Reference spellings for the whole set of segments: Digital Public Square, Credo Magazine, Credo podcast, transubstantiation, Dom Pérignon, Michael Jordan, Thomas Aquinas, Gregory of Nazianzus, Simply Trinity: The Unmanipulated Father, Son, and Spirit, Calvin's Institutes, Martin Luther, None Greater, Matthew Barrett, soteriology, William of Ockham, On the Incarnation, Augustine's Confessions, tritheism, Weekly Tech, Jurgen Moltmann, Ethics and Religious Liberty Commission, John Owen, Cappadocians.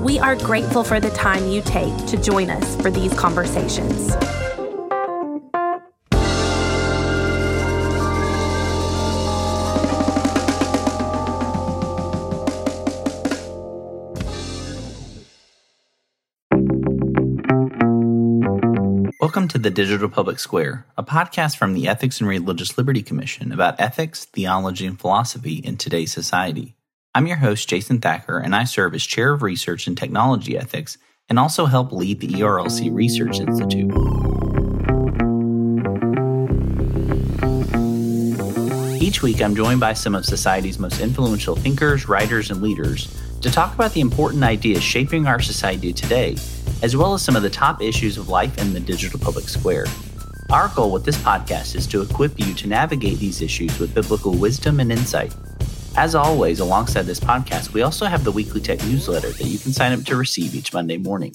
We are grateful for the time you take to join us for these conversations. Welcome to the Digital Public Square, a podcast from the Ethics and Religious Liberty Commission about ethics, theology, and philosophy in today's society. I'm your host, Jason Thacker, and I serve as Chair of Research and Technology Ethics and also help lead the ERLC Research Institute. Each week, I'm joined by some of society's most influential thinkers, writers, and leaders to talk about the important ideas shaping our society today, as well as some of the top issues of life in the digital public square. Our goal with this podcast is to equip you to navigate these issues with biblical wisdom and insight. As always, alongside this podcast, we also have the Weekly Tech newsletter that you can sign up to receive each Monday morning.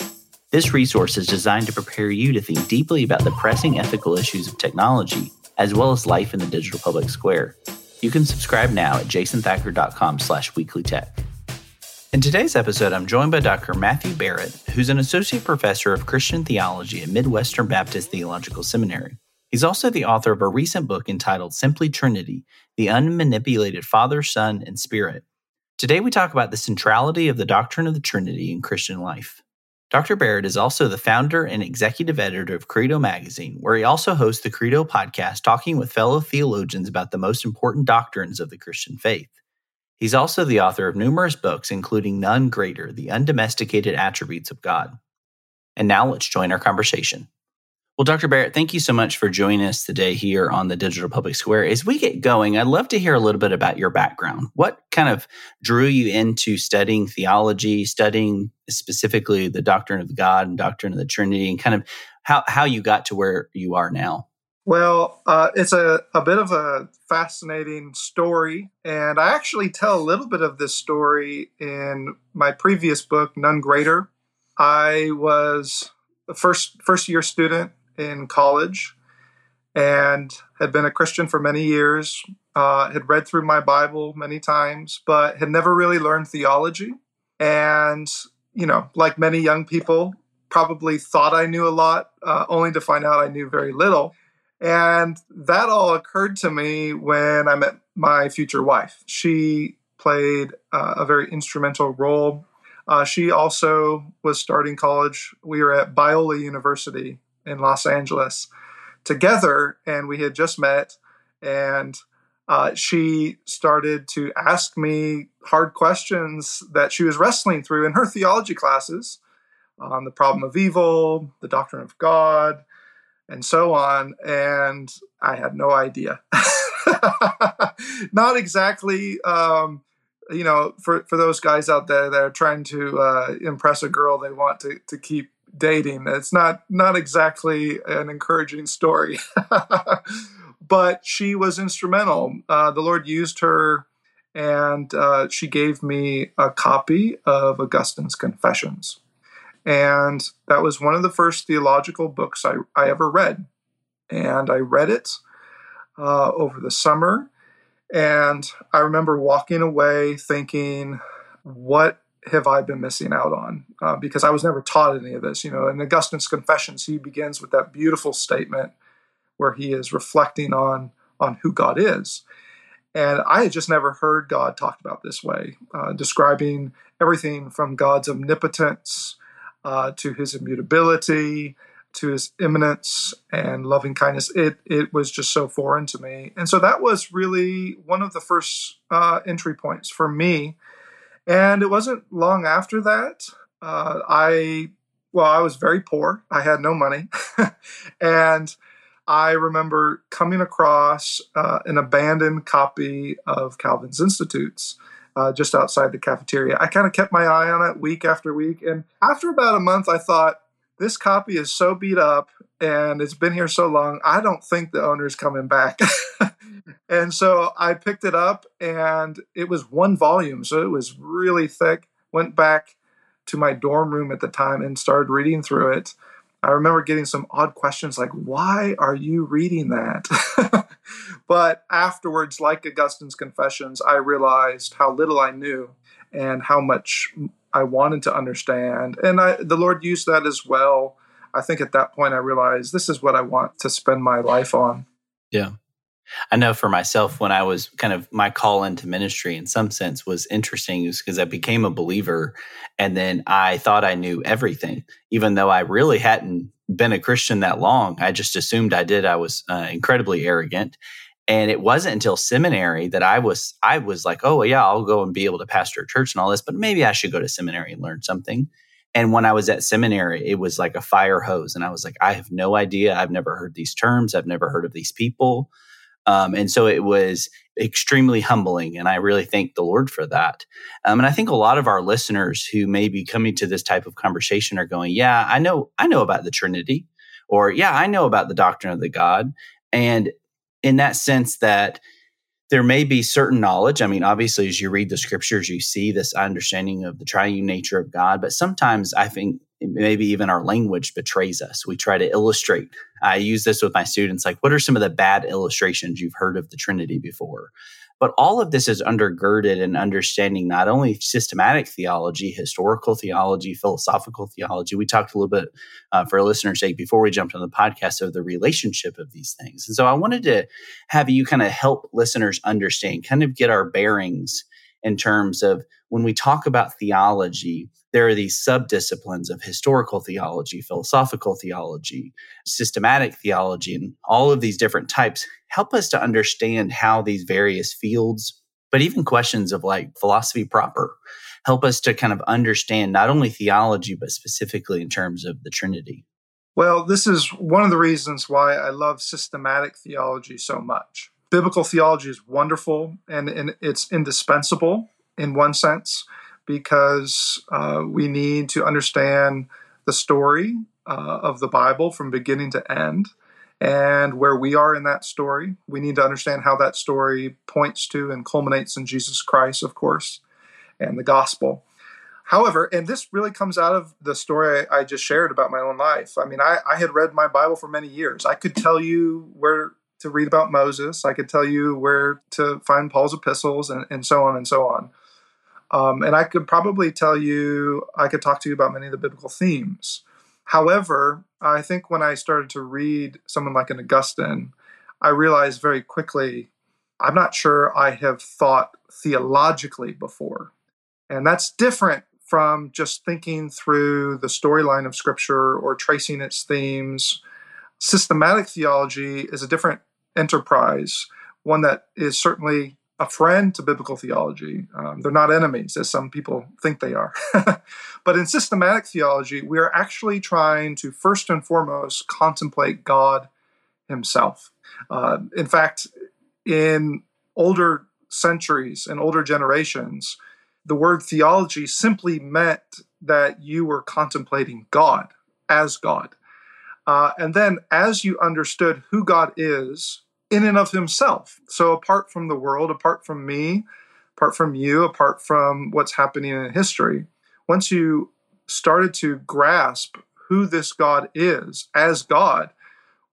This resource is designed to prepare you to think deeply about the pressing ethical issues of technology, as well as life in the digital public square. You can subscribe now at jasonthacker.com/weeklytech. In today's episode, I'm joined by Dr. Matthew Barrett, who's an associate professor of Christian theology at Midwestern Baptist Theological Seminary. He's also the author of a recent book entitled Simply Trinity: The Unmanipulated Father, Son, and Spirit. Today, we talk about the centrality of the doctrine of the Trinity in Christian life. Dr. Barrett is also the founder and executive editor of Credo Magazine, where he also hosts the Credo podcast, talking with fellow theologians about the most important doctrines of the Christian faith. He's also the author of numerous books, including None Greater: The Undomesticated Attributes of God. And now let's join our conversation. Well, Dr. Barrett, thank you so much for joining us today here on the Digital Public Square. As we get going, I'd love to hear a little bit about your background. What kind of drew you into studying theology, studying specifically the doctrine of God and doctrine of the Trinity, and kind of how you got to where you are now? Well, it's a bit of a fascinating story, and I actually tell a little bit of this story in my previous book, None Greater. I was a first-year student in college and had been a Christian for many years, had read through my Bible many times, but had never really learned theology. And, you know, like many young people, probably thought I knew a lot, only to find out I knew very little. And that all occurred to me when I met my future wife. She played a very instrumental role. She also was starting college. We were at Biola University in Los Angeles together, and we had just met. And she started to ask me hard questions that she was wrestling through in her theology classes on the problem of evil, the doctrine of God, and so on, and I had no idea. Not exactly, you know, for those guys out there that are trying to impress a girl they want to keep dating. It's not exactly an encouraging story. But she was instrumental. The Lord used her, and she gave me a copy of Augustine's Confessions. And that was one of the first theological books I ever read. And I read it over the summer. And I remember walking away thinking, what have I been missing out on? Because I was never taught any of this. You know, in Augustine's Confessions, he begins with that beautiful statement where he is reflecting on who God is. And I had just never heard God talked about this way, describing everything from God's omnipotence to his immutability, to his immanence and loving kindness. It was just so foreign to me. And so that was really one of the first entry points for me. And it wasn't long after that. I was very poor. I had no money. And I remember coming across an abandoned copy of Calvin's Institutes just outside the cafeteria. I kind of kept my eye on it week after week. And after about a month, I thought, this copy is so beat up and it's been here so long, I don't think the owner's coming back. And so I picked it up, and it was one volume, so it was really thick. Went back to my dorm room at the time and started reading through it. I remember getting some odd questions like, why are you reading that? But afterwards, like Augustine's Confessions, I realized how little I knew and how much I wanted to understand. And the Lord used that as well. I think at that point I realized this is what I want to spend my life on. Yeah. I know for myself, when I was kind of my call into ministry in some sense was interesting because I became a believer and then I thought I knew everything, even though I really hadn't been a Christian that long. I just assumed I did. I was incredibly arrogant. And it wasn't until seminary that I was like, oh, yeah, I'll go and be able to pastor a church and all this, but maybe I should go to seminary and learn something. And when I was at seminary, it was like a fire hose. And I was like, I have no idea. I've never heard these terms. I've never heard of these people. And so it was extremely humbling, and I really thank the Lord for that. And I think a lot of our listeners who may be coming to this type of conversation are going, yeah, I know about the Trinity, or yeah, I know about the doctrine of the God. And in that sense that there may be certain knowledge. I mean, obviously, as you read the scriptures, you see this understanding of the triune nature of God. But sometimes I think maybe even our language betrays us. We try to illustrate. I use this with my students, like, what are some of the bad illustrations you've heard of the Trinity before? But all of this is undergirded in understanding not only systematic theology, historical theology, philosophical theology. We talked a little bit for our listeners' sake before we jumped on the podcast of the relationship of these things. And so I wanted to have you kind of help listeners understand, kind of get our bearings in terms of when we talk about theology, there are these subdisciplines of historical theology, philosophical theology, systematic theology, and all of these different types. Help us to understand how these various fields, but even questions of like philosophy proper, help us to kind of understand not only theology, but specifically in terms of the Trinity. Well, this is one of the reasons why I love systematic theology so much. Biblical theology is wonderful, and it's indispensable in one sense because we need to understand the story of the Bible from beginning to end and where we are in that story. We need to understand how that story points to and culminates in Jesus Christ, of course, and the gospel. However, and this really comes out of the story I just shared about my own life. I mean, I had read my Bible for many years. I could tell you where to read about Moses. I could tell you where to find Paul's epistles and so on and so on. And I could probably talk to you about many of the biblical themes. However, I think when I started to read someone like an Augustine, I realized very quickly, I'm not sure I have thought theologically before. And that's different from just thinking through the storyline of Scripture or tracing its themes. Systematic theology is a different enterprise, one that is certainly a friend to biblical theology. They're not enemies, as some people think they are. But in systematic theology, we are actually trying to first and foremost contemplate God himself. In fact, in older centuries and older generations, the word theology simply meant that you were contemplating God as God. And then as you understood who God is in and of himself, so apart from the world, apart from me, apart from you, apart from what's happening in history, once you started to grasp who this God is as God,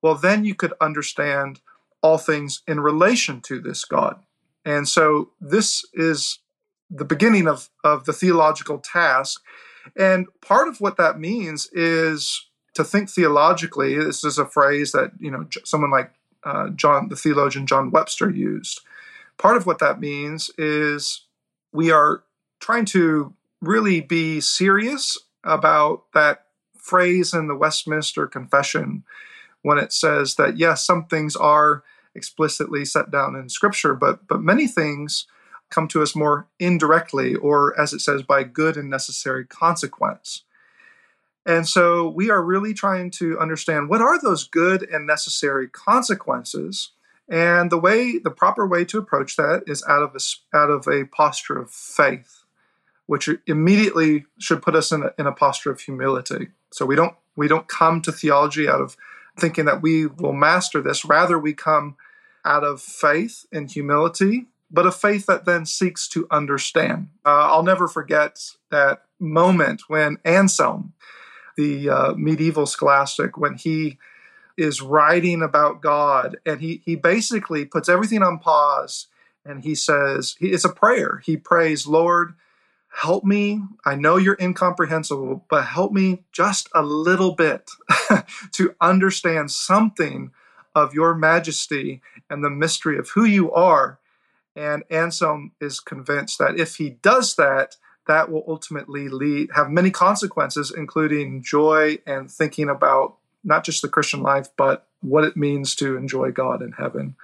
well, then you could understand all things in relation to this God. And so this is the beginning of the theological task. And part of what that means is to think theologically. This is a phrase that, you know, someone like the theologian John Webster used. Part of what that means is we are trying to really be serious about that phrase in the Westminster Confession when it says that, yes, some things are explicitly set down in Scripture, but many things come to us more indirectly, or as it says, by good and necessary consequence. And so we are really trying to understand what are those good and necessary consequences And the proper way to approach that is out of a posture of faith, which immediately should put us in a posture of humility. So we don't come to theology out of thinking that we will master this. Rather, we come out of faith and humility, but a faith that then seeks to understand. I'll never forget that moment when Anselm, the medieval scholastic, when he is writing about God, and he basically puts everything on pause, and he says, it's a prayer. He prays, Lord, help me. I know you're incomprehensible, but help me just a little bit to understand something of your majesty and the mystery of who you are. And Anselm is convinced that if he does that, that will ultimately have many consequences, including joy and thinking about not just the Christian life, but what it means to enjoy God in heaven.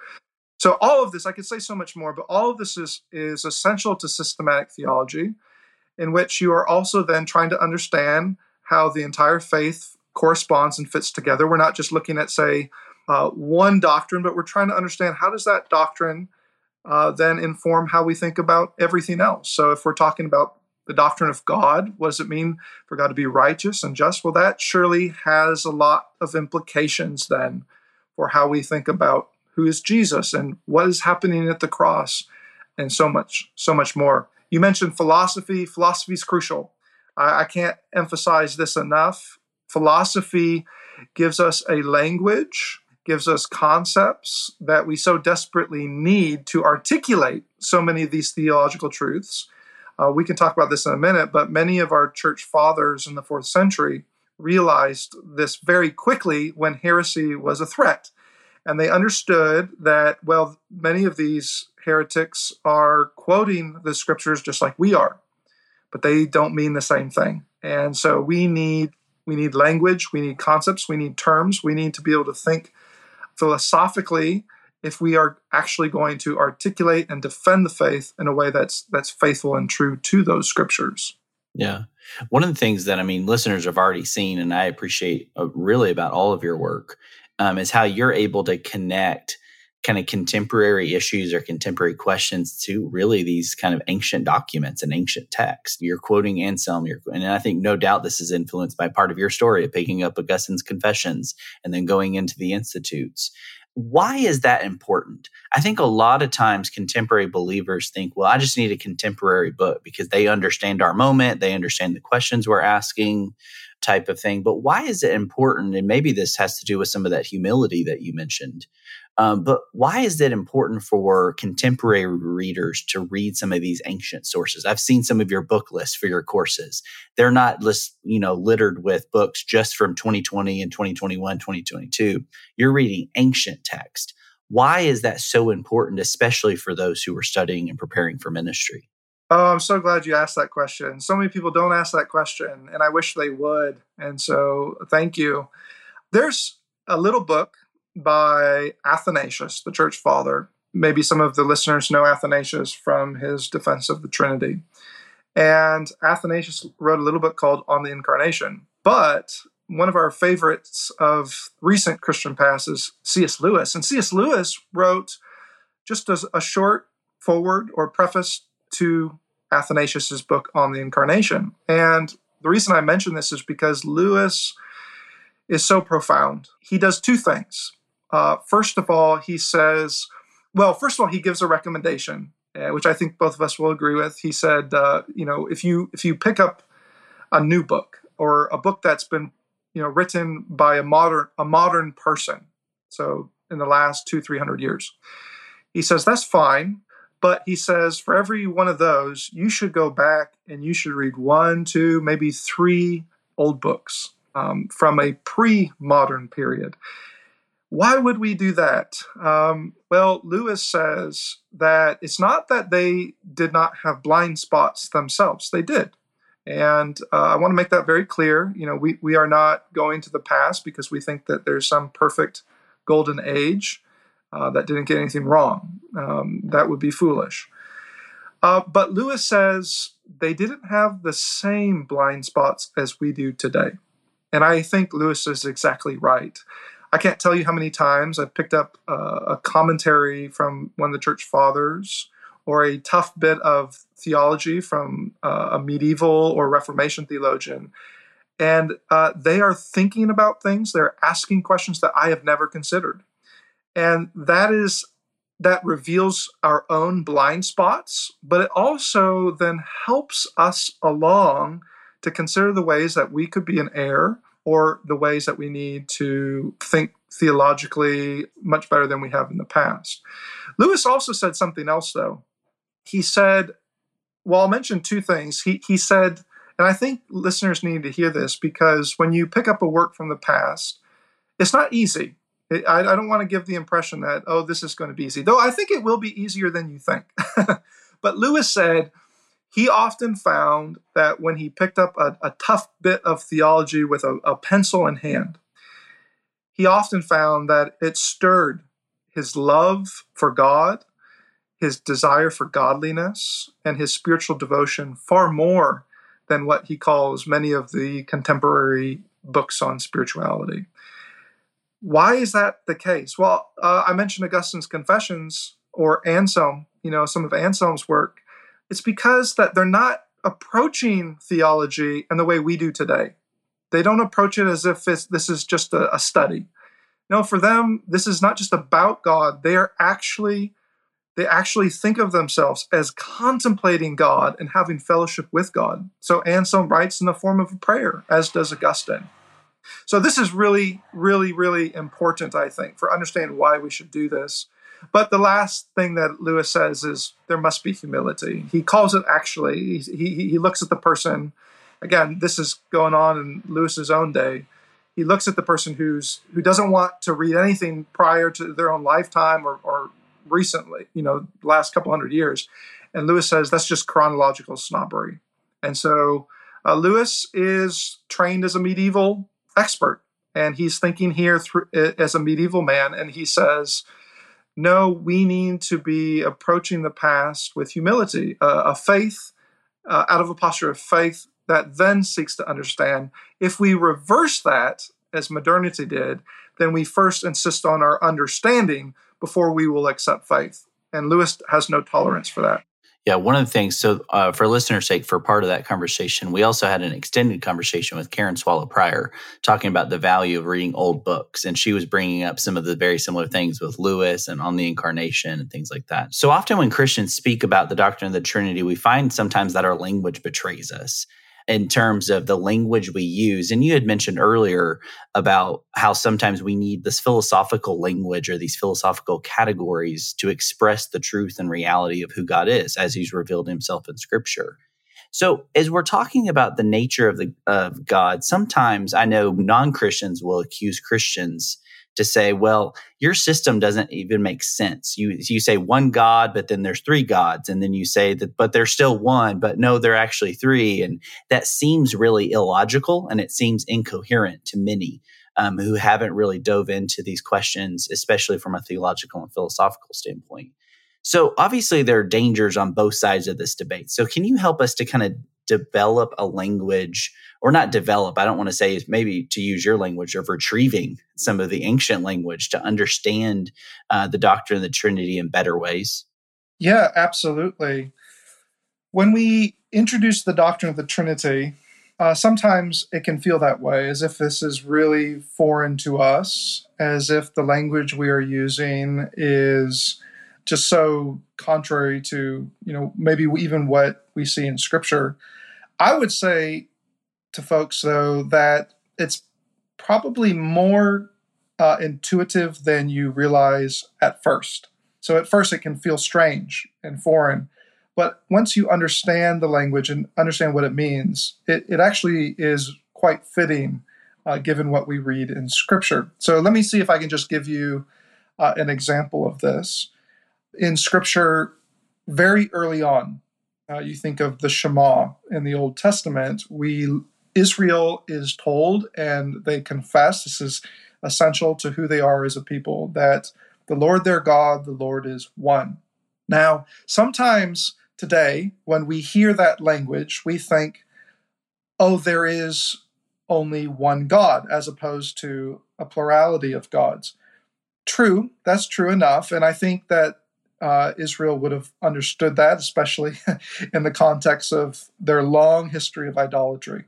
So all of this, I could say so much more, but all of this is essential to systematic theology, in which you are also then trying to understand how the entire faith corresponds and fits together. We're not just looking at, say, one doctrine, but we're trying to understand how does that doctrine then inform how we think about everything else. So if we're talking about the doctrine of God, what does it mean for God to be righteous and just? Well, that surely has a lot of implications then for how we think about who is Jesus and what is happening at the cross and so much more. You mentioned philosophy. Philosophy is crucial. I can't emphasize this enough. Philosophy gives us a language, gives us concepts that we so desperately need to articulate so many of these theological truths. We can talk about this in a minute, but many of our church fathers in the 4th century realized this very quickly when heresy was a threat. And they understood that, well, many of these heretics are quoting the scriptures just like we are, but they don't mean the same thing. And so we need language, we need concepts, we need terms, we need to be able to think philosophically if we are actually going to articulate and defend the faith in a way that's faithful and true to those scriptures. Yeah. One of the things that, listeners have already seen, and I appreciate really about all of your work, is how you're able to connect kind of contemporary issues or contemporary questions to really these kind of ancient documents and ancient texts. You're quoting Anselm, and I think no doubt this is influenced by part of your story of picking up Augustine's Confessions and then going into the Institutes. Why is that important? I think a lot of times contemporary believers think, well, I just need a contemporary book because they understand our moment, they understand the questions we're asking type of thing. But why is it important? And maybe this has to do with some of that humility that you mentioned. But why is it important for contemporary readers to read some of these ancient sources? I've seen some of your book lists for your courses. They're not littered with books just from 2020 and 2021, 2022. You're reading ancient text. Why is that so important, especially for those who are studying and preparing for ministry? Oh, I'm so glad you asked that question. So many people don't ask that question, and I wish they would. And so thank you. There's a little book by Athanasius, the church father. Maybe some of the listeners know Athanasius from his defense of the Trinity. And Athanasius wrote a little book called On the Incarnation. But one of our favorites of recent Christian past is C.S. Lewis. And C.S. Lewis wrote just as a short foreword or preface to Athanasius's book On the Incarnation. And the reason I mention this is because Lewis is so profound. He does two things. First of all, he gives a recommendation, which I think both of us will agree with. He said, if you pick up a new book or a book that's been, written by a modern person, so in the last 200-300 years, he says, that's fine. But he says, for every one of those, you should go back and you should read 1, 2, maybe 3 old books from a pre-modern period. Why would we do that? Lewis says that it's not that they did not have blind spots themselves. They did. And I want to make that very clear. We are not going to the past because we think that there's some perfect golden age that didn't get anything wrong. That would be foolish. But Lewis says they didn't have the same blind spots as we do today. And I think Lewis is exactly right. I can't tell you how many times I've picked up a commentary from one of the church fathers or a tough bit of theology from a medieval or Reformation theologian. And they are thinking about things. They're asking questions that I have never considered. And that reveals our own blind spots, but it also then helps us along to consider the ways that we could be in error or the ways that we need to think theologically much better than we have in the past. Lewis also said something else, though. He said, well, I'll mention two things. He said, and I think listeners need to hear this, because when you pick up a work from the past, it's not easy. I don't want to give the impression that, oh, this is going to be easy, though I think it will be easier than you think. But Lewis said he often found that when he picked up a tough bit of theology with a pencil in hand, he often found that it stirred his love for God, his desire for godliness, and his spiritual devotion far more than what he calls many of the contemporary books on spirituality. Why is that the case? Well, I mentioned Augustine's Confessions or Anselm, some of Anselm's work. It's because that they're not approaching theology in the way we do today. They don't approach it as if this is just a study. No, for them, this is not just about God. They actually think of themselves as contemplating God and having fellowship with God. So Anselm writes in the form of a prayer, as does Augustine. So this is really, really, really important, I think, for understanding why we should do this. But the last thing that Lewis says is there must be humility. He calls it actually, he looks at the person, again, this is going on in Lewis's own day. He looks at the person who doesn't want to read anything prior to their own lifetime or recently, last couple hundred years. And Lewis says that's just chronological snobbery. And so Lewis is trained as a medieval expert, and he's thinking here as a medieval man, and he says, no, we need to be approaching the past with humility, a faith, out of a posture of faith that then seeks to understand. If we reverse that, as modernity did, then we first insist on our understanding before we will accept faith. And Lewis has no tolerance for that. Yeah, one of the things, so for listeners' sake, for part of that conversation, we also had an extended conversation with Karen Swallow Prior talking about the value of reading old books. And she was bringing up some of the very similar things with Lewis and On the Incarnation and things like that. So often when Christians speak about the doctrine of the Trinity, we find sometimes that our language betrays us in terms of the language we use. And you had mentioned earlier about how sometimes we need this philosophical language or these philosophical categories to express the truth and reality of who God is as he's revealed himself in Scripture. So as we're talking about the nature of God, sometimes I know non-Christians will accuse Christians to say, well, your system doesn't even make sense. You say one God, but then there's three gods. And then you say that, but they're still one, but no, they're actually three. And that seems really illogical, and it seems incoherent to many who haven't really dove into these questions, especially from a theological and philosophical standpoint. So obviously there are dangers on both sides of this debate. So can you help us to kind of develop a language, or not develop, I don't want to say maybe to use your language, of retrieving some of the ancient language to understand the doctrine of the Trinity in better ways? Yeah, absolutely. When we introduce the doctrine of the Trinity, sometimes it can feel that way, as if this is really foreign to us, as if the language we are using is just so contrary to, maybe even what we see in Scripture. I would say to folks, though, that it's probably more intuitive than you realize at first. So at first it can feel strange and foreign, but once you understand the language and understand what it means, it actually is quite fitting given what we read in Scripture. So let me see if I can just give you an example of this. In Scripture, very early on, you think of the Shema in the Old Testament. Israel is told, and they confess, this is essential to who they are as a people, that the Lord their God, the Lord is one. Now, sometimes today, when we hear that language, we think, oh, there is only one God as opposed to a plurality of gods. True, that's true enough, and I think that Israel would have understood that, especially in the context of their long history of idolatry.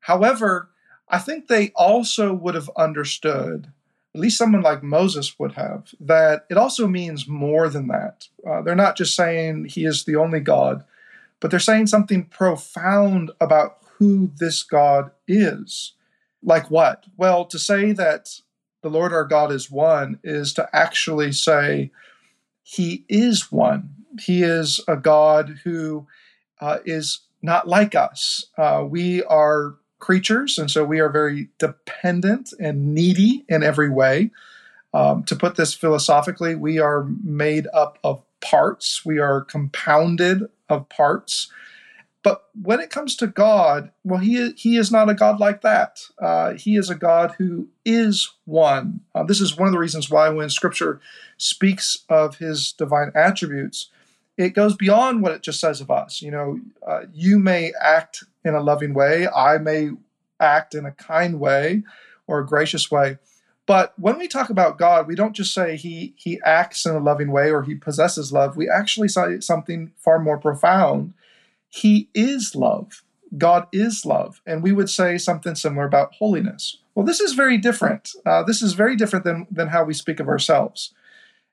However, I think they also would have understood, at least someone like Moses would have, that it also means more than that. They're not just saying he is the only God, but they're saying something profound about who this God is. Like what? Well, to say that the Lord our God is one is to actually say, he is one. He is a God who is not like us. We are creatures, and so we are very dependent and needy in every way. To put this philosophically, we are made up of parts. We are compounded of parts. But when it comes to God, well, he is not a God like that. He is a God who is one. This is one of the reasons why when Scripture speaks of his divine attributes, it goes beyond what it just says of us. You know, you may act in a loving way. I may act in a kind way or a gracious way. But when we talk about God, we don't just say he acts in a loving way or he possesses love. We actually say something far more profound. He is love. God is love. And we would say something similar about holiness. Well, this is very different. This is very different than how we speak of ourselves.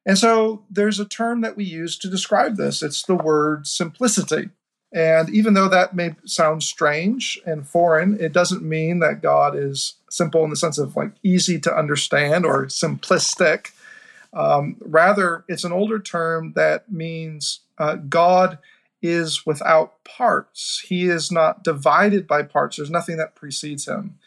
And so there's a term that we use to describe this. It's the word simplicity. And even though that may sound strange and foreign, it doesn't mean that God is simple in the sense of like easy to understand or simplistic. Rather, it's an older term that means God is without parts. He is not divided by parts. There's nothing that precedes him.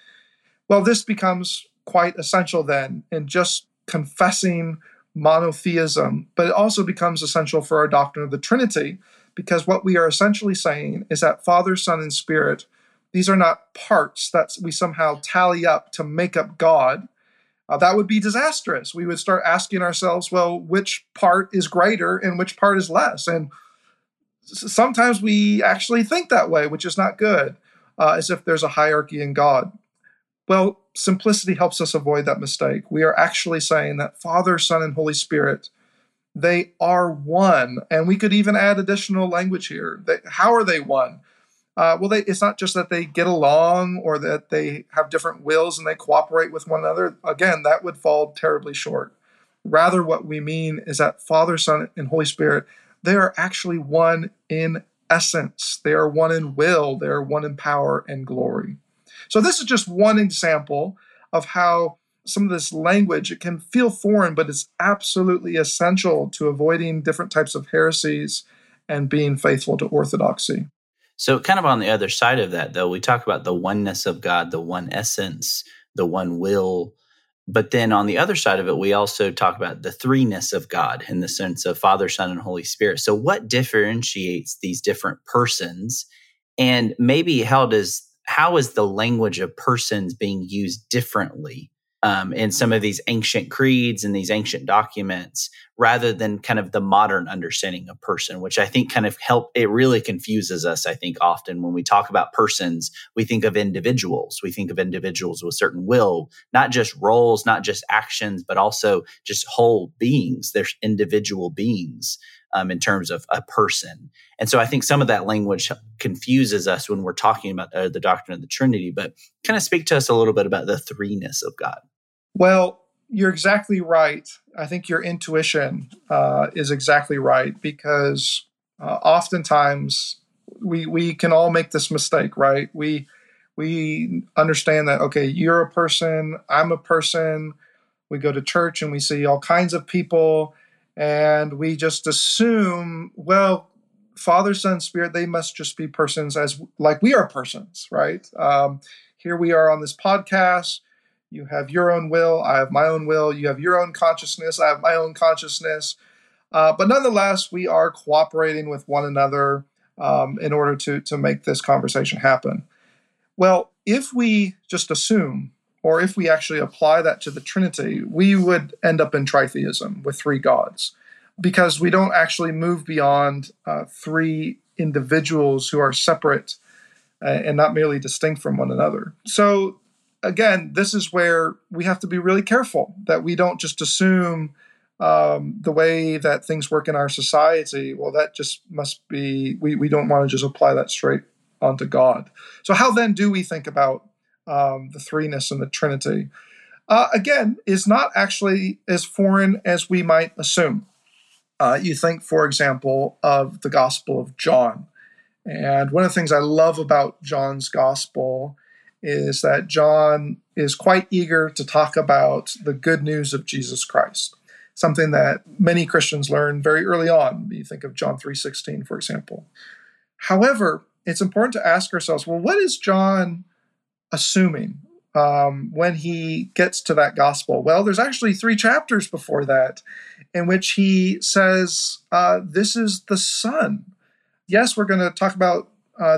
Well, this becomes quite essential then in just confessing monotheism, but it also becomes essential for our doctrine of the Trinity, because what we are essentially saying is that Father, Son, and Spirit, these are not parts that we somehow tally up to make up God. That would be disastrous. We would start asking ourselves, well, which part is greater and which part is less? And sometimes we actually think that way, which is not good, as if there's a hierarchy in God. Well, simplicity helps us avoid that mistake. We are actually saying that Father, Son, and Holy Spirit, they are one. And we could even add additional language here. How are they one? Well, it's not just that they get along or that they have different wills and they cooperate with one another. Again, that would fall terribly short. Rather, what we mean is that Father, Son, and Holy Spirit, they are actually one in essence. They are one in will. They are one in power and glory. So this is just one example of how some of this language, it can feel foreign, but it's absolutely essential to avoiding different types of heresies and being faithful to orthodoxy. So kind of on the other side of that, though, we talk about the oneness of God, the one essence, the one will. But then on the other side of it, we also talk about the threeness of God in the sense of Father, Son, and Holy Spirit. So what differentiates these different persons? And maybe how is the language of persons being used differently in some of these ancient creeds and these ancient documents rather than kind of the modern understanding of person, which I think kind of it really confuses us, I think, often when we talk about persons, we think of individuals. We think of individuals with certain will, not just roles, not just actions, but also just whole beings. There's individual beings in terms of a person. And so I think some of that language confuses us when we're talking about the doctrine of the Trinity, but kind of speak to us a little bit about the threeness of God. Well, you're exactly right. I think your intuition is exactly right, because oftentimes we can all make this mistake, right? We understand that, okay, you're a person, I'm a person. We go to church and we see all kinds of people, and we just assume, well, Father, Son, Spirit, they must just be persons as like we are persons, right? Here we are on this podcast. You have your own will. I have my own will. You have your own consciousness. I have my own consciousness. But nonetheless, we are cooperating with one another in order to make this conversation happen. Well, if we just assume, or if we actually apply that to the Trinity, we would end up in tritheism with three gods, because we don't actually move beyond three individuals who are separate and not merely distinct from one another. So again, this is where we have to be really careful that we don't just assume the way that things work in our society. Well, that just must be, we don't want to just apply that straight onto God. So how then do we think about the threeness and the Trinity? Again, is not actually as foreign as we might assume. You think, for example, of the Gospel of John. And one of the things I love about John's Gospel is that John is quite eager to talk about the good news of Jesus Christ, something that many Christians learn very early on. You think of John 3:16, for example. However, it's important to ask ourselves, well, what is John assuming when he gets to that gospel? Well, there's actually 3 chapters before that in which he says, this is the Son. Yes, we're going to talk about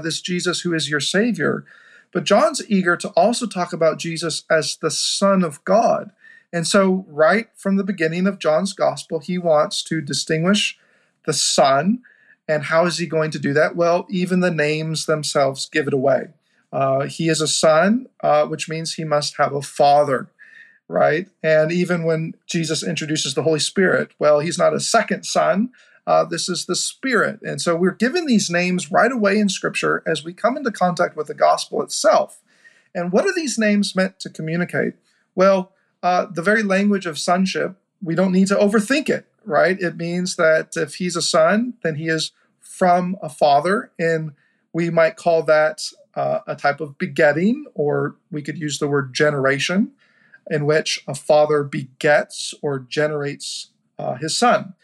this Jesus who is your Savior, but John's eager to also talk about Jesus as the Son of God. And so right from the beginning of John's gospel, he wants to distinguish the Son. And how is he going to do that? Well, even the names themselves give it away. He is a son, which means he must have a father, right? And even when Jesus introduces the Holy Spirit, well, he's not a second son. This is the Spirit. And so we're given these names right away in Scripture as we come into contact with the gospel itself. And what are these names meant to communicate? Well, the very language of sonship, we don't need to overthink it, right? It means that if he's a son, then he is from a father. And we might call that a type of begetting, or we could use the word generation, in which a father begets or generates his son.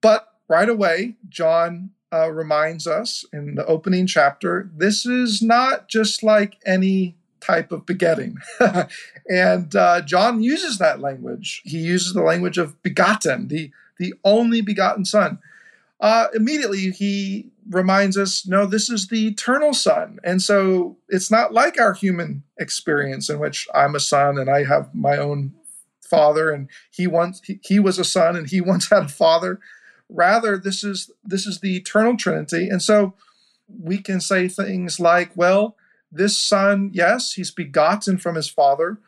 But right away, John reminds us in the opening chapter, this is not just like any type of begetting. And John uses that language. He uses the language of begotten, the only begotten Son. Immediately, he reminds us, no, this is the eternal Son. And so it's not like our human experience in which I'm a son and I have my own father, and he was a son and he once had a father. Rather, this is the eternal Trinity. And so we can say things like, well, this Son, yes, he's begotten from his Father,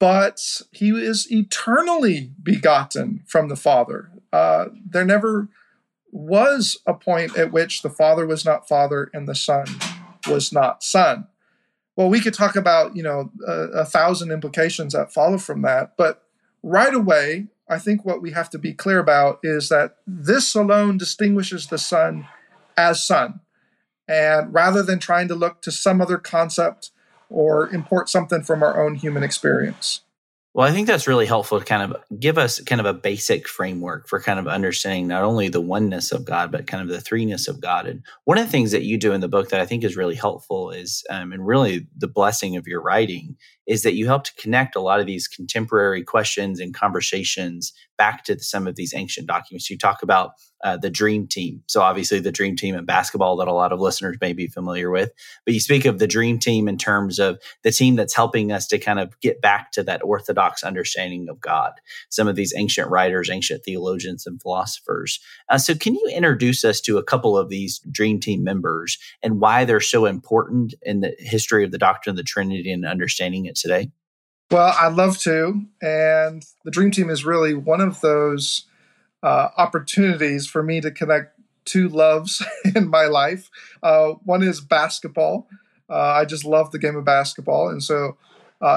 but he is eternally begotten from the Father. There never was a point at which the Father was not Father and the Son was not Son. Well, we could talk about, a 1,000 implications that follow from that, but right away, I think what we have to be clear about is that this alone distinguishes the Son as Son. And rather than trying to look to some other concept or import something from our own human experience. Well, I think that's really helpful to kind of give us kind of a basic framework for kind of understanding not only the oneness of God, but kind of the threeness of God. And one of the things that you do in the book that I think is really helpful is, and really the blessing of your writing, is that you help to connect a lot of these contemporary questions and conversations back to some of these ancient documents. You talk about the dream team. So obviously the dream team in basketball that a lot of listeners may be familiar with, but you speak of the dream team in terms of the team that's helping us to kind of get back to that orthodox understanding of God, some of these ancient writers, ancient theologians, and philosophers. So can you introduce us to a couple of these dream team members and why they're so important in the history of the doctrine of the Trinity and understanding it today? Well, I'd love to. And the dream team is really one of those opportunities for me to connect 2 loves in my life. One is basketball. I just love the game of basketball. And so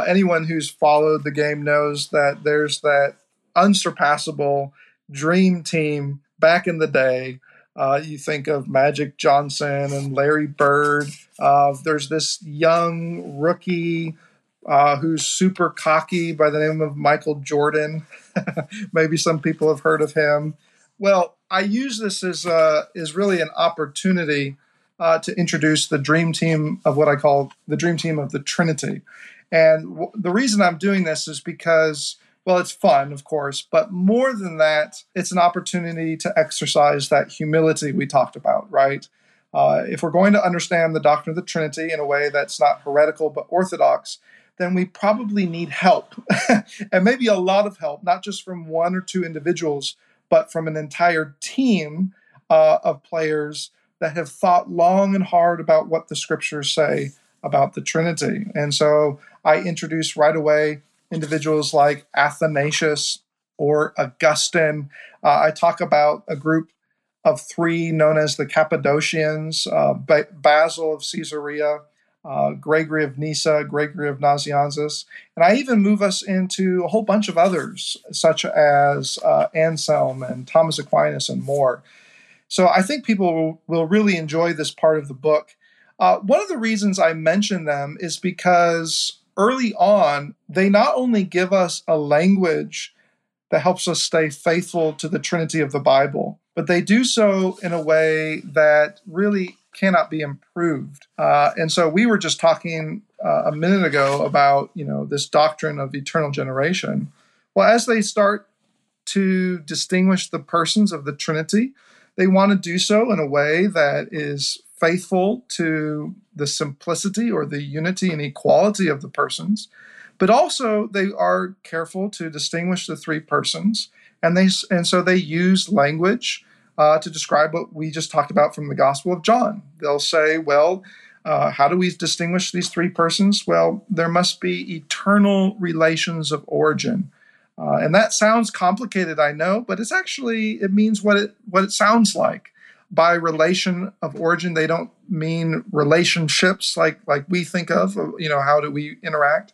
anyone who's followed the game knows that there's that unsurpassable dream team back in the day. You think of Magic Johnson and Larry Bird. There's this young rookie who's super cocky by the name of Michael Jordan. Maybe some people have heard of him. Well, I use this as really an opportunity to introduce the dream team of what I call the dream team of the Trinity. And the reason I'm doing this is because, well, it's fun, of course, but more than that, it's an opportunity to exercise that humility we talked about, right? If we're going to understand the doctrine of the Trinity in a way that's not heretical but orthodox, then we probably need help, and maybe a lot of help, not just from 1 or 2 individuals, but from an entire team of players that have thought long and hard about what the Scriptures say about the Trinity. And so I introduce right away individuals like Athanasius or Augustine. I talk about a group of three known as the Cappadocians, Basil of Caesarea, Gregory of Nyssa, Gregory of Nazianzus, and I even move us into a whole bunch of others, such as Anselm and Thomas Aquinas and more. So I think people will really enjoy this part of the book. One of the reasons I mention them is because early on, they not only give us a language that helps us stay faithful to the Trinity of the Bible, but they do so in a way that really cannot be improved. And so we were just talking a minute ago about, this doctrine of eternal generation. Well, as they start to distinguish the persons of the Trinity, they want to do so in a way that is faithful to the simplicity or the unity and equality of the persons, but also they are careful to distinguish the three persons. And so they use language to describe what we just talked about from the Gospel of John. They'll say, well, how do we distinguish these three persons? Well, there must be eternal relations of origin. And that sounds complicated, I know, but it's actually, it means what it sounds like. By relation of origin, they don't mean relationships like we think of, how do we interact,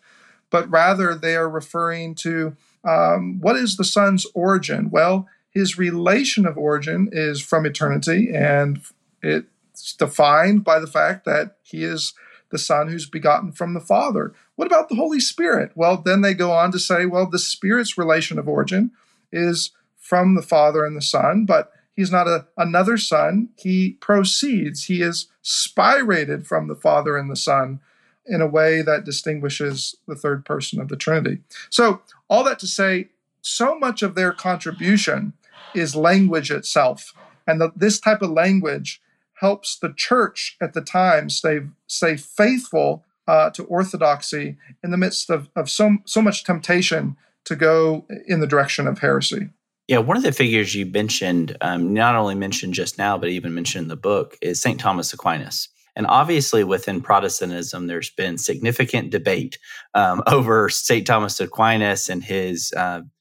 but rather they are referring to what is the Son's origin? Well, his relation of origin is from eternity, and it's defined by the fact that he is the Son who's begotten from the Father. What about the Holy Spirit? Well, then they go on to say, well, the Spirit's relation of origin is from the Father and the Son, but he's not another Son. He proceeds. He is spirated from the Father and the Son in a way that distinguishes the third person of the Trinity. So all that to say, so much of their contribution is language itself. And this type of language helps the church at the time stay faithful to orthodoxy in the midst of so much temptation to go in the direction of heresy. Yeah, one of the figures you mentioned, not only mentioned just now, but even mentioned in the book, is St. Thomas Aquinas. And obviously within Protestantism, there's been significant debate over St. Thomas Aquinas and his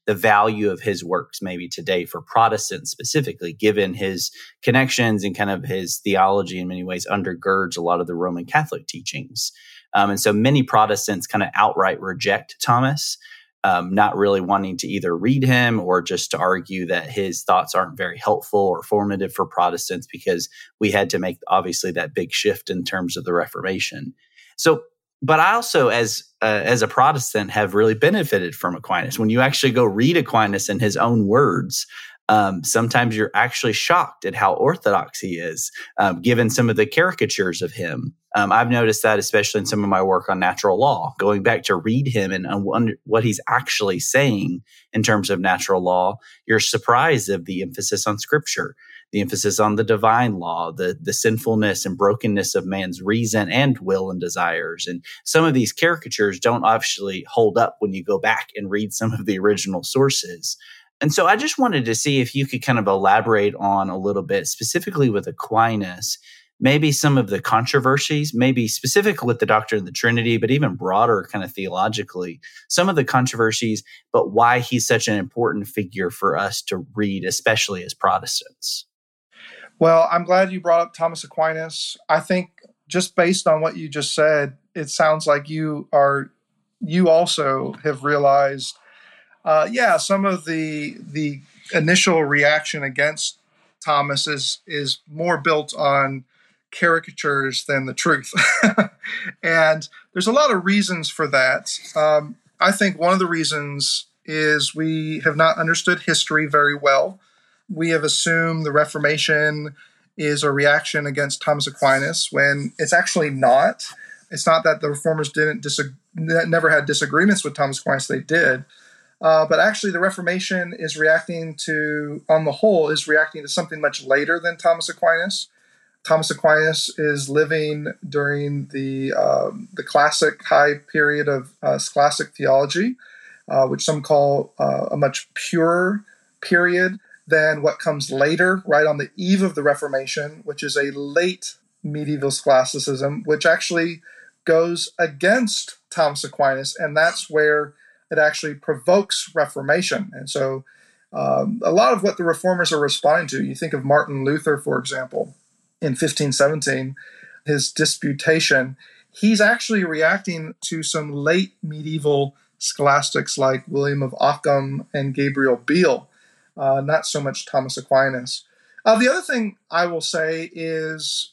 the value of his works maybe today for Protestants specifically, given his connections and kind of his theology in many ways undergirds a lot of the Roman Catholic teachings. And so many Protestants kind of outright reject Thomas, not really wanting to either read him or just to argue that his thoughts aren't very helpful or formative for Protestants because we had to make, obviously, that big shift in terms of the Reformation. So, but I also, as a Protestant, have really benefited from Aquinas. When you actually go read Aquinas in his own words, sometimes you're actually shocked at how orthodox he is, given some of the caricatures of him. I've noticed that, especially in some of my work on natural law, going back to read him and what he's actually saying in terms of natural law, you're surprised of the emphasis on Scripture, the emphasis on the divine law, the sinfulness and brokenness of man's reason and will and desires. And some of these caricatures don't actually hold up when you go back and read some of the original sources. And so I just wanted to see if you could kind of elaborate on a little bit, specifically with Aquinas, maybe some of the controversies, maybe specifically with the doctrine of the Trinity, but even broader kind of theologically, some of the controversies, but why he's such an important figure for us to read, especially as Protestants. Well, I'm glad you brought up Thomas Aquinas. I think just based on what you just said, it sounds like you also have realized some of the initial reaction against Thomas is more built on caricatures than the truth. And there's a lot of reasons for that. I think one of the reasons is we have not understood history very well. We have assumed the Reformation is a reaction against Thomas Aquinas when it's actually not. It's not that the Reformers never had disagreements with Thomas Aquinas, they did. But actually, the Reformation is reacting to something much later than Thomas Aquinas. Thomas Aquinas is living during the classic high period of scholastic theology, which some call a much purer period than what comes later, right on the eve of the Reformation, which is a late medieval scholasticism, which actually goes against Thomas Aquinas, and that's where it actually provokes reformation. And so a lot of what the reformers are responding to, you think of Martin Luther, for example, in 1517, his disputation, he's actually reacting to some late medieval scholastics like William of Ockham and Gabriel Biel, not so much Thomas Aquinas. The other thing I will say is,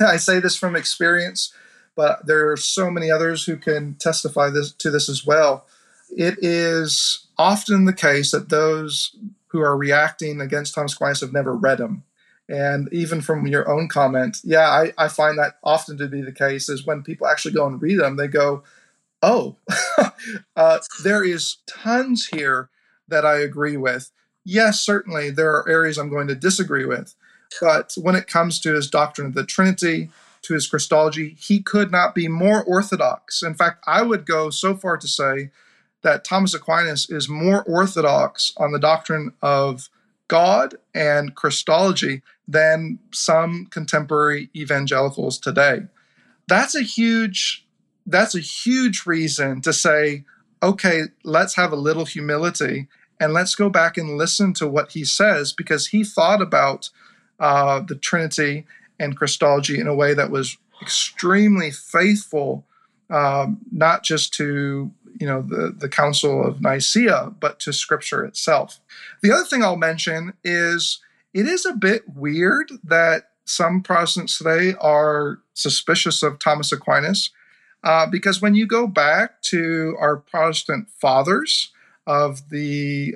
I say this from experience, but there are so many others who can testify to this as well. It is often the case that those who are reacting against Thomas Aquinas have never read him. And even from your own comment, yeah, I find that often to be the case is when people actually go and read them, they go, oh, there is tons here that I agree with. Yes, certainly there are areas I'm going to disagree with. But when it comes to his doctrine of the Trinity, to his Christology, he could not be more orthodox. In fact, I would go so far to say that Thomas Aquinas is more orthodox on the doctrine of God and Christology than some contemporary evangelicals today. That's a huge reason to say, okay, let's have a little humility and let's go back and listen to what he says, because he thought about the Trinity and Christology in a way that was extremely faithful, not just to the Council of Nicaea, but to Scripture itself. The other thing I'll mention is it is a bit weird that some Protestants today are suspicious of Thomas Aquinas, because when you go back to our Protestant fathers of the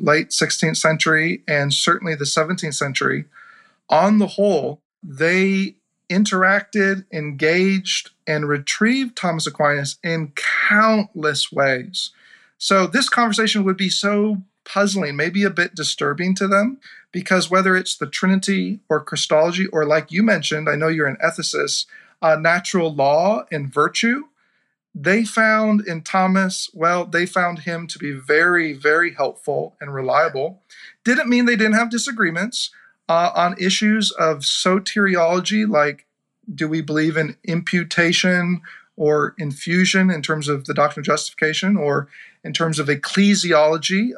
late 16th century and certainly the 17th century, on the whole, they interacted, engaged, and retrieved Thomas Aquinas in countless ways. So this conversation would be so puzzling, maybe a bit disturbing to them, because whether it's the Trinity or Christology, or like you mentioned, I know you're an ethicist, natural law and virtue, they found him to be very, very helpful and reliable. Didn't mean they didn't have disagreements on issues of soteriology, like do we believe in imputation or infusion in terms of the doctrine of justification, or in terms of ecclesiology,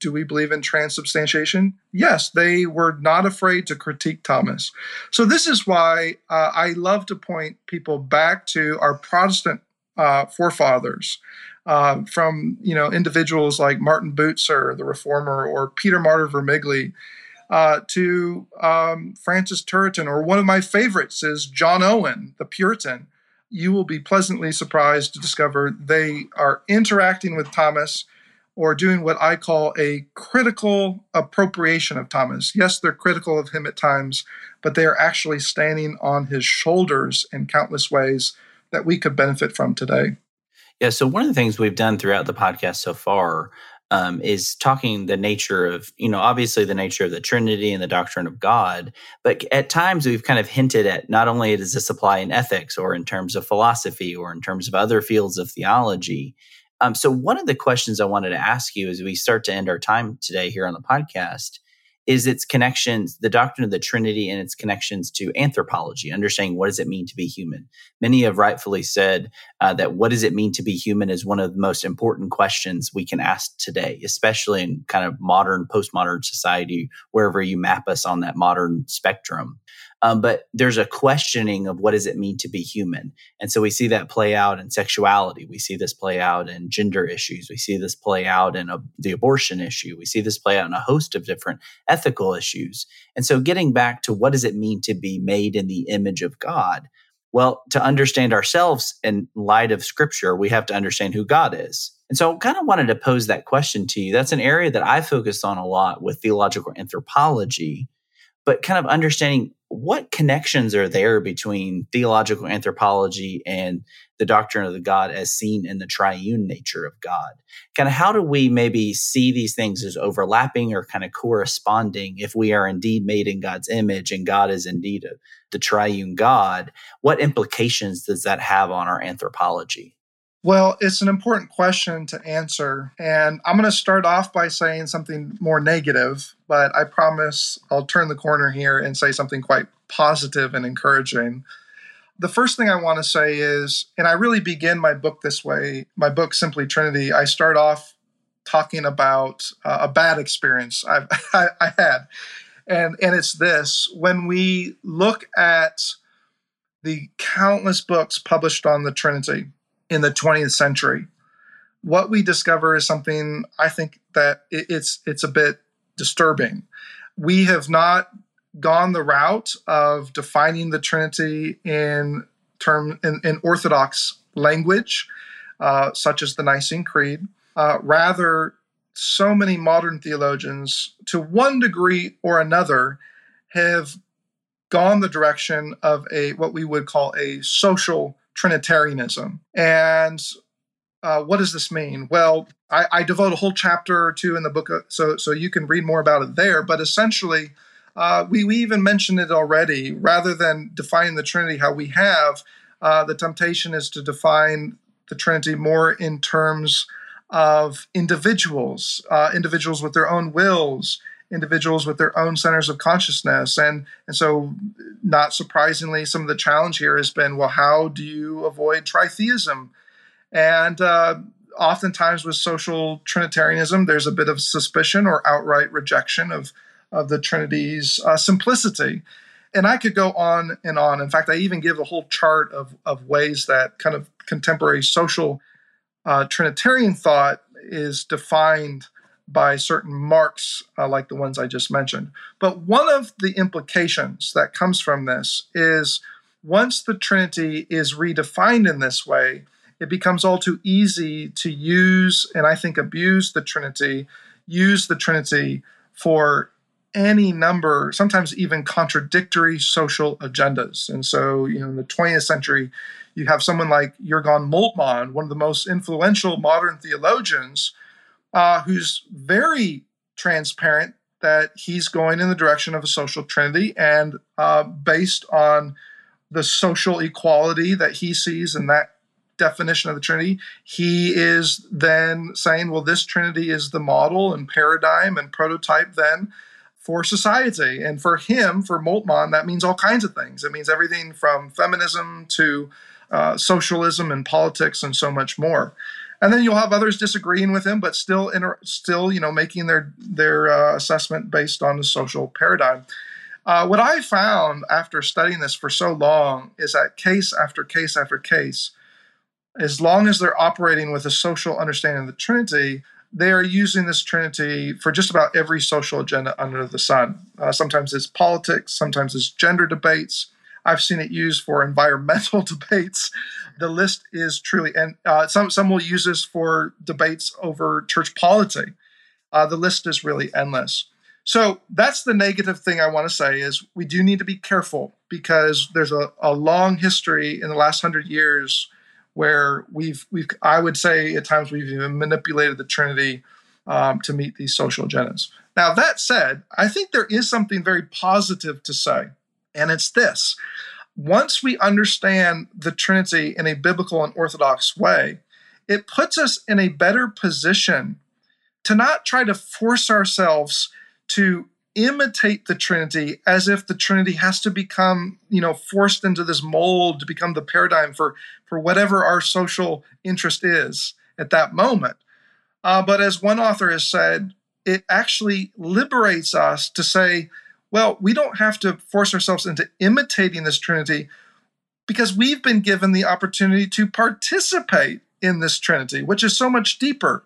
do we believe in transubstantiation? Yes, they were not afraid to critique Thomas. So this is why I love to point people back to our Protestant forefathers, from individuals like Martin Bucer, the Reformer, or Peter Martyr Vermigli, to Francis Turretin, or one of my favorites is John Owen, the Puritan. You will be pleasantly surprised to discover they are interacting with Thomas or doing what I call a critical appropriation of Thomas. Yes, they're critical of him at times, but they are actually standing on his shoulders in countless ways that we could benefit from today. Yeah, so one of the things we've done throughout the podcast so far is talking the nature of, obviously the nature of the Trinity and the doctrine of God. But at times we've kind of hinted at not only does this apply in ethics or in terms of philosophy or in terms of other fields of theology. So one of the questions I wanted to ask you as we start to end our time today here on the podcast is its connections, the doctrine of the Trinity and its connections to anthropology, understanding what does it mean to be human. Many have rightfully said that what does it mean to be human is one of the most important questions we can ask today, especially in kind of modern, postmodern society, wherever you map us on that modern spectrum. But there's a questioning of what does it mean to be human. And so we see that play out in sexuality. We see this play out in gender issues. We see this play out in the abortion issue. We see this play out in a host of different ethical issues. And so getting back to what does it mean to be made in the image of God? Well, to understand ourselves in light of Scripture, we have to understand who God is. And so I kind of wanted to pose that question to you. That's an area that I focused on a lot with theological anthropology, but kind of understanding what connections are there between theological anthropology and the doctrine of the God as seen in the triune nature of God? Kind of how do we maybe see these things as overlapping or kind of corresponding if we are indeed made in God's image and God is indeed the triune God? What implications does that have on our anthropology? Well, it's an important question to answer, and I'm going to start off by saying something more negative, but I promise I'll turn the corner here and say something quite positive and encouraging. The first thing I want to say is, and I really begin my book this way, my book, Simply Trinity, I start off talking about a bad experience I had. And it's this: when we look at the countless books published on the Trinity in the 20th century, what we discover is something I think that it's a bit disturbing. We have not gone the route of defining the Trinity in Orthodox language, such as the Nicene Creed. Rather, so many modern theologians, to one degree or another, have gone the direction of what we would call a social Trinitarianism. And what does this mean? Well, I devote a whole chapter or two in the book, so you can read more about it there. But essentially, we even mentioned it already. Rather than defining the Trinity how we have, the temptation is to define the Trinity more in terms of individuals, individuals with their own wills, individuals with their own centers of consciousness. And so, not surprisingly, some of the challenge here has been, well, how do you avoid tritheism? And oftentimes with social Trinitarianism, there's a bit of suspicion or outright rejection of the Trinity's simplicity. And I could go on and on. In fact, I even give a whole chart of ways that kind of contemporary social Trinitarian thought is defined by certain marks like the ones I just mentioned. But one of the implications that comes from this is, once the Trinity is redefined in this way, it becomes all too easy to use, and I think abuse the Trinity, for any number, sometimes even contradictory social agendas. And so, in the 20th century, you have someone like Jurgen Moltmann, one of the most influential modern theologians, who's very transparent that he's going in the direction of a social Trinity, and based on the social equality that he sees in that definition of the Trinity, he is then saying, well, this Trinity is the model and paradigm and prototype then for society. And for him, for Moltmann, that means all kinds of things. It means everything from feminism to socialism and politics and so much more. And then you'll have others disagreeing with him, but still making their assessment based on the social paradigm. What I found after studying this for so long is that case after case after case, as long as they're operating with a social understanding of the Trinity, they are using this Trinity for just about every social agenda under the sun. Sometimes it's politics, sometimes it's gender debates. I've seen it used for environmental debates. The list is truly, and some will use this for debates over church polity. The list is really endless. So that's the negative thing I want to say, is we do need to be careful, because there's a long history in the last 100 years where we've I would say at times we've even manipulated the Trinity to meet these social agendas. Now, that said, I think there is something very positive to say, and it's this: once we understand the Trinity in a biblical and orthodox way, it puts us in a better position to not try to force ourselves to imitate the Trinity as if the Trinity has to become, forced into this mold to become the paradigm for whatever our social interest is at that moment. But as one author has said, it actually liberates us to say, well, we don't have to force ourselves into imitating this Trinity, because we've been given the opportunity to participate in this Trinity, which is so much deeper.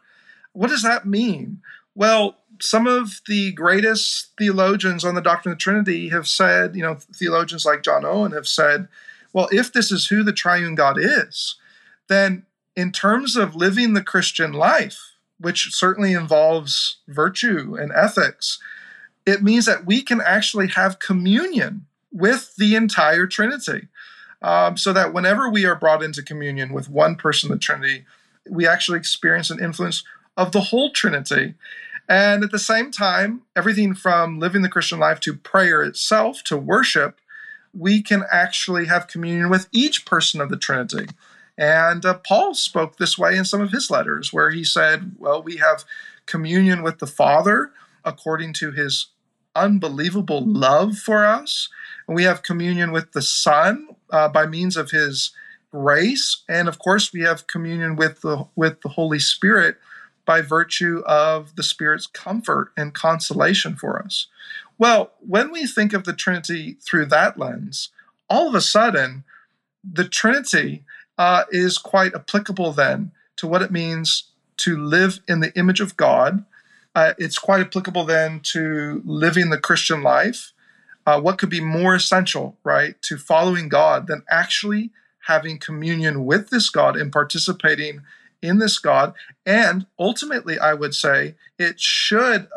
What does that mean? Well, some of the greatest theologians on the doctrine of the Trinity have said, theologians like John Owen have said, well, if this is who the triune God is, then in terms of living the Christian life, which certainly involves virtue and ethics, it means that we can actually have communion with the entire Trinity, so that whenever we are brought into communion with one person of the Trinity, we actually experience an influence of the whole Trinity. And at the same time, everything from living the Christian life to prayer itself, to worship, we can actually have communion with each person of the Trinity. And Paul spoke this way in some of his letters, where he said, well, we have communion with the Father according to his unbelievable love for us. And we have communion with the Son by means of his grace. And of course, we have communion with the Holy Spirit by virtue of the Spirit's comfort and consolation for us. Well, when we think of the Trinity through that lens, all of a sudden, the Trinity is quite applicable then to what it means to live in the image of God. It's quite applicable then to living the Christian life. What could be more essential, right, to following God than actually having communion with this God and participating in this God? And ultimately, I would say it should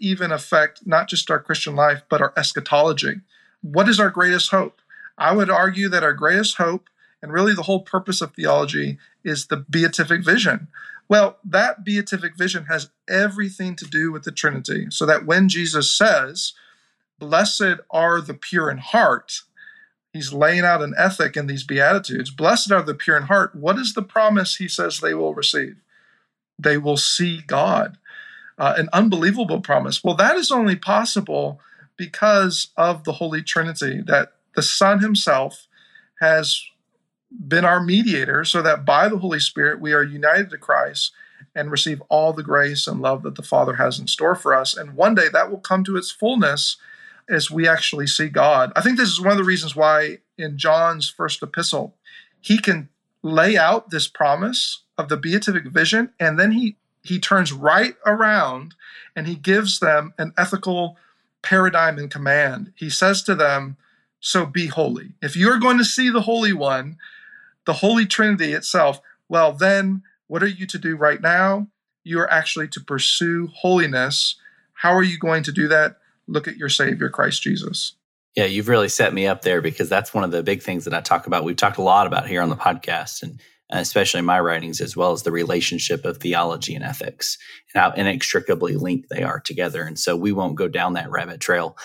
even affect not just our Christian life, but our eschatology. What is our greatest hope? I would argue that our greatest hope, and really the whole purpose of theology, is the beatific vision. Well, that beatific vision has everything to do with the Trinity, so that when Jesus says, "Blessed are the pure in heart," he's laying out an ethic in these Beatitudes. Blessed are the pure in heart. What is the promise he says they will receive? They will see God. An unbelievable promise. Well, that is only possible because of the Holy Trinity, that the Son himself has been our mediator, so that by the Holy Spirit we are united to Christ and receive all the grace and love that the Father has in store for us. And one day that will come to its fullness as we actually see God. I think this is one of the reasons why in John's first epistle, he can lay out this promise of the beatific vision, and then he turns right around and he gives them an ethical paradigm and command. He says to them, so be holy. If you're going to see the Holy One, the Holy Trinity itself, well then, what are you to do right now? You are actually to pursue holiness. How are you going to do that? Look at your Savior, Christ Jesus. Yeah, you've really set me up there, because that's one of the big things that I talk about. We've talked a lot about here on the podcast, and especially in my writings, as well as the relationship of theology and ethics and how inextricably linked they are together. And so we won't go down that rabbit trail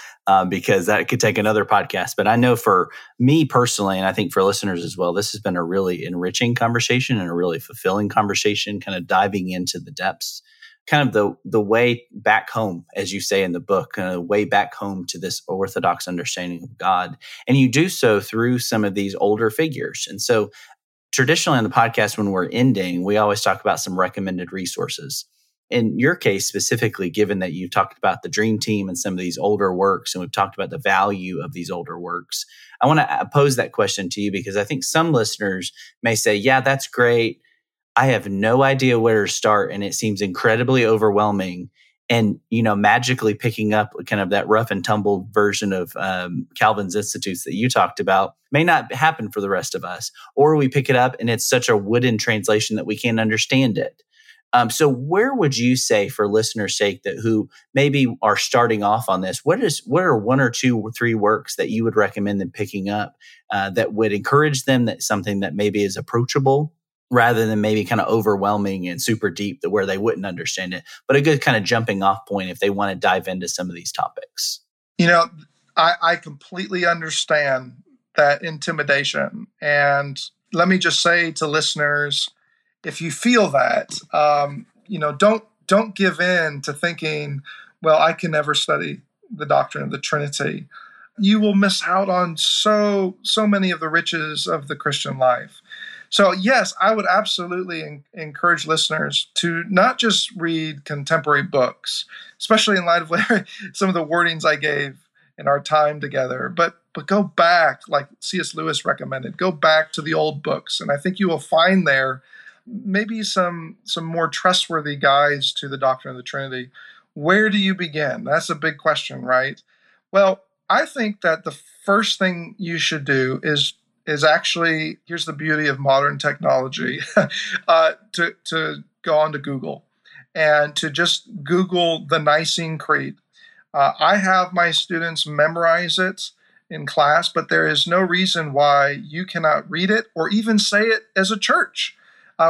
because that could take another podcast. But I know for me personally, and I think for listeners as well, this has been a really enriching conversation and a really fulfilling conversation, kind of diving into the depths, kind of the way back home, as you say in the book, kind of the way back home to this orthodox understanding of God. And you do so through some of these older figures. And so traditionally on the podcast, when we're ending, we always talk about some recommended resources. In your case specifically, given that you've talked about the Dream Team and some of these older works, and we've talked about the value of these older works, I want to pose that question to you, because I think some listeners may say, yeah, that's great. I have no idea where to start, and it seems incredibly overwhelming. And, you know, magically picking up kind of that rough and tumble version of Calvin's Institutes that you talked about may not happen for the rest of us. Or we pick it up and it's such a wooden translation that we can't understand it. So where would you say, for listeners' sake, that who maybe are starting off on this, what are one or two or three works that you would recommend them picking up that would encourage them, that something that maybe is approachable, rather than maybe kind of overwhelming and super deep, that where they wouldn't understand it, but a good kind of jumping off point if they want to dive into some of these topics? You know, I completely understand that intimidation. And let me just say to listeners, if you feel that, you know, don't give in to thinking, well, I can never study the doctrine of the Trinity. You will miss out on so many of the riches of the Christian life. So yes, I would absolutely encourage listeners to not just read contemporary books, especially in light of some of the wordings I gave in our time together, but go back, like C.S. Lewis recommended, go back to the old books. And I think you will find there maybe some more trustworthy guides to the doctrine of the Trinity. Where do you begin? That's a big question, right? Well, I think that the first thing you should do is actually, here's the beauty of modern technology, to go on to Google and to just Google the Nicene Creed. I have my students memorize it in class, but there is no reason why you cannot read it or even say it as a church,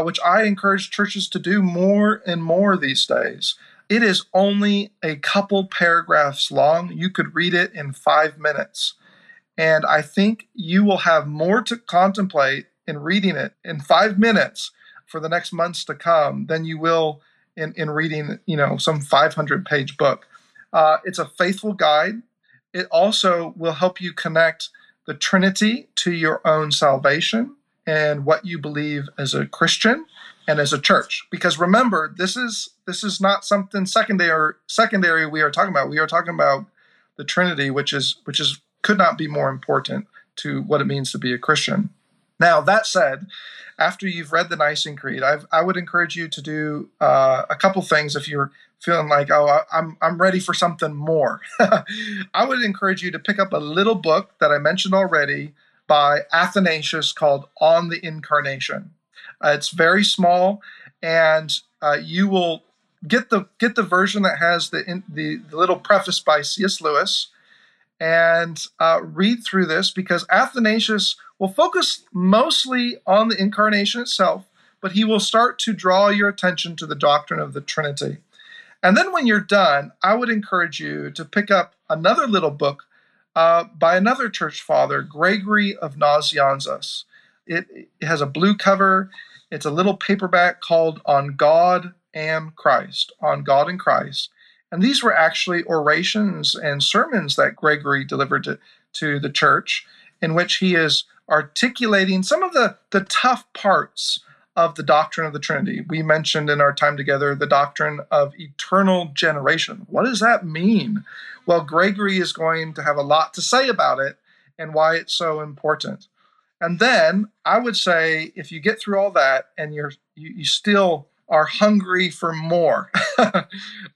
which I encourage churches to do more and more these days. It is only a couple paragraphs long. You could read it in 5 minutes. And I think you will have more to contemplate in reading it in 5 minutes for the next months to come than you will in reading, you know, some 500-page book. It's a faithful guide. It also will help you connect the Trinity to your own salvation and what you believe as a Christian and as a church. Because remember, this is not something secondary we are talking about. We are talking about the Trinity, which could not be more important to what it means to be a Christian. Now, that said, after you've read the Nicene Creed, I would encourage you to do a couple things if you're feeling like, I'm ready for something more. I would encourage you to pick up a little book that I mentioned already by Athanasius called On the Incarnation. It's very small, and you will get the version that has the little preface by C.S. Lewis, and read through this, because Athanasius will focus mostly on the incarnation itself, but he will start to draw your attention to the doctrine of the Trinity. And then when you're done, I would encourage you to pick up another little book by another church father, Gregory of Nazianzus. It has a blue cover. It's a little paperback called On God and Christ. And these were actually orations and sermons that Gregory delivered to the church, in which he is articulating some of the tough parts of the doctrine of the Trinity. We mentioned in our time together the doctrine of eternal generation. What does that mean? Well, Gregory is going to have a lot to say about it and why it's so important. And then I would say, if you get through all that and you still are hungry for more, I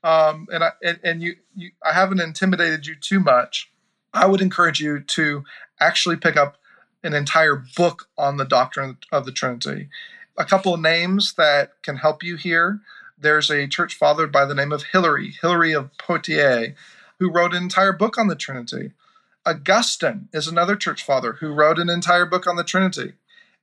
haven't intimidated you too much, I would encourage you to actually pick up an entire book on the doctrine of the Trinity. A couple of names that can help you here. There's a church father by the name of Hilary of Poitiers, who wrote an entire book on the Trinity. Augustine is another church father who wrote an entire book on the Trinity.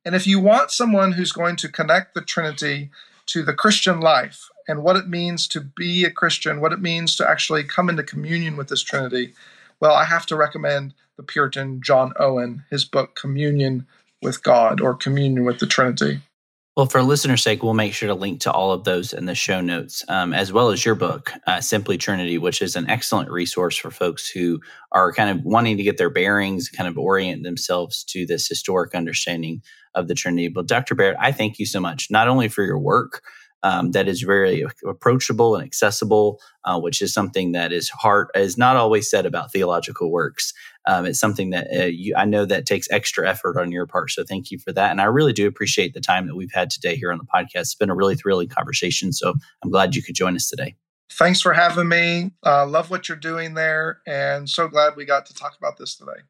And if you want someone who's going to connect the Trinity to the Christian life and what it means to be a Christian, what it means to actually come into communion with this Trinity, well, I have to recommend the Puritan John Owen, his book, Communion with God, or Communion with the Trinity. Well, for listeners' sake, we'll make sure to link to all of those in the show notes, as well as your book, Simply Trinity, which is an excellent resource for folks who are kind of wanting to get their bearings, kind of orient themselves to this historic understanding of the Trinity. But Dr. Barrett, I thank you so much, not only for your work that is very approachable and accessible, which is something that is not always said about theological works. It's something that I know that takes extra effort on your part. So thank you for that. And I really do appreciate the time that we've had today here on the podcast. It's been a really thrilling conversation. So I'm glad you could join us today. Thanks for having me. Love what you're doing there. And so glad we got to talk about this today.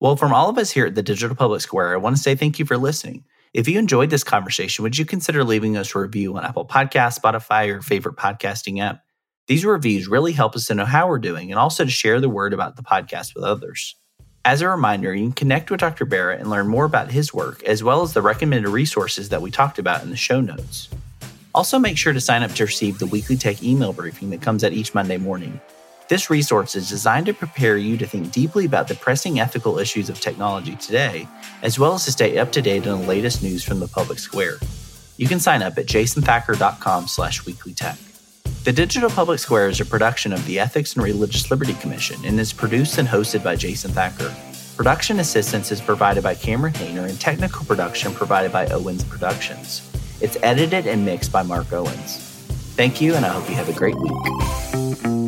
Well, from all of us here at the Digital Public Square, I want to say thank you for listening. If you enjoyed this conversation, would you consider leaving us a review on Apple Podcasts, Spotify, or your favorite podcasting app? These reviews really help us to know how we're doing and also to share the word about the podcast with others. As a reminder, you can connect with Dr. Barrett and learn more about his work, as well as the recommended resources that we talked about in the show notes. Also, make sure to sign up to receive the Weekly Tech email briefing that comes out each Monday morning. This resource is designed to prepare you to think deeply about the pressing ethical issues of technology today, as well as to stay up to date on the latest news from the public square. You can sign up at jasonthacker.com/weeklytech. The Digital Public Square is a production of the Ethics and Religious Liberty Commission and is produced and hosted by Jason Thacker. Production assistance is provided by Cameron Hainer and technical production provided by Owens Productions. It's edited and mixed by Mark Owens. Thank you, and I hope you have a great week.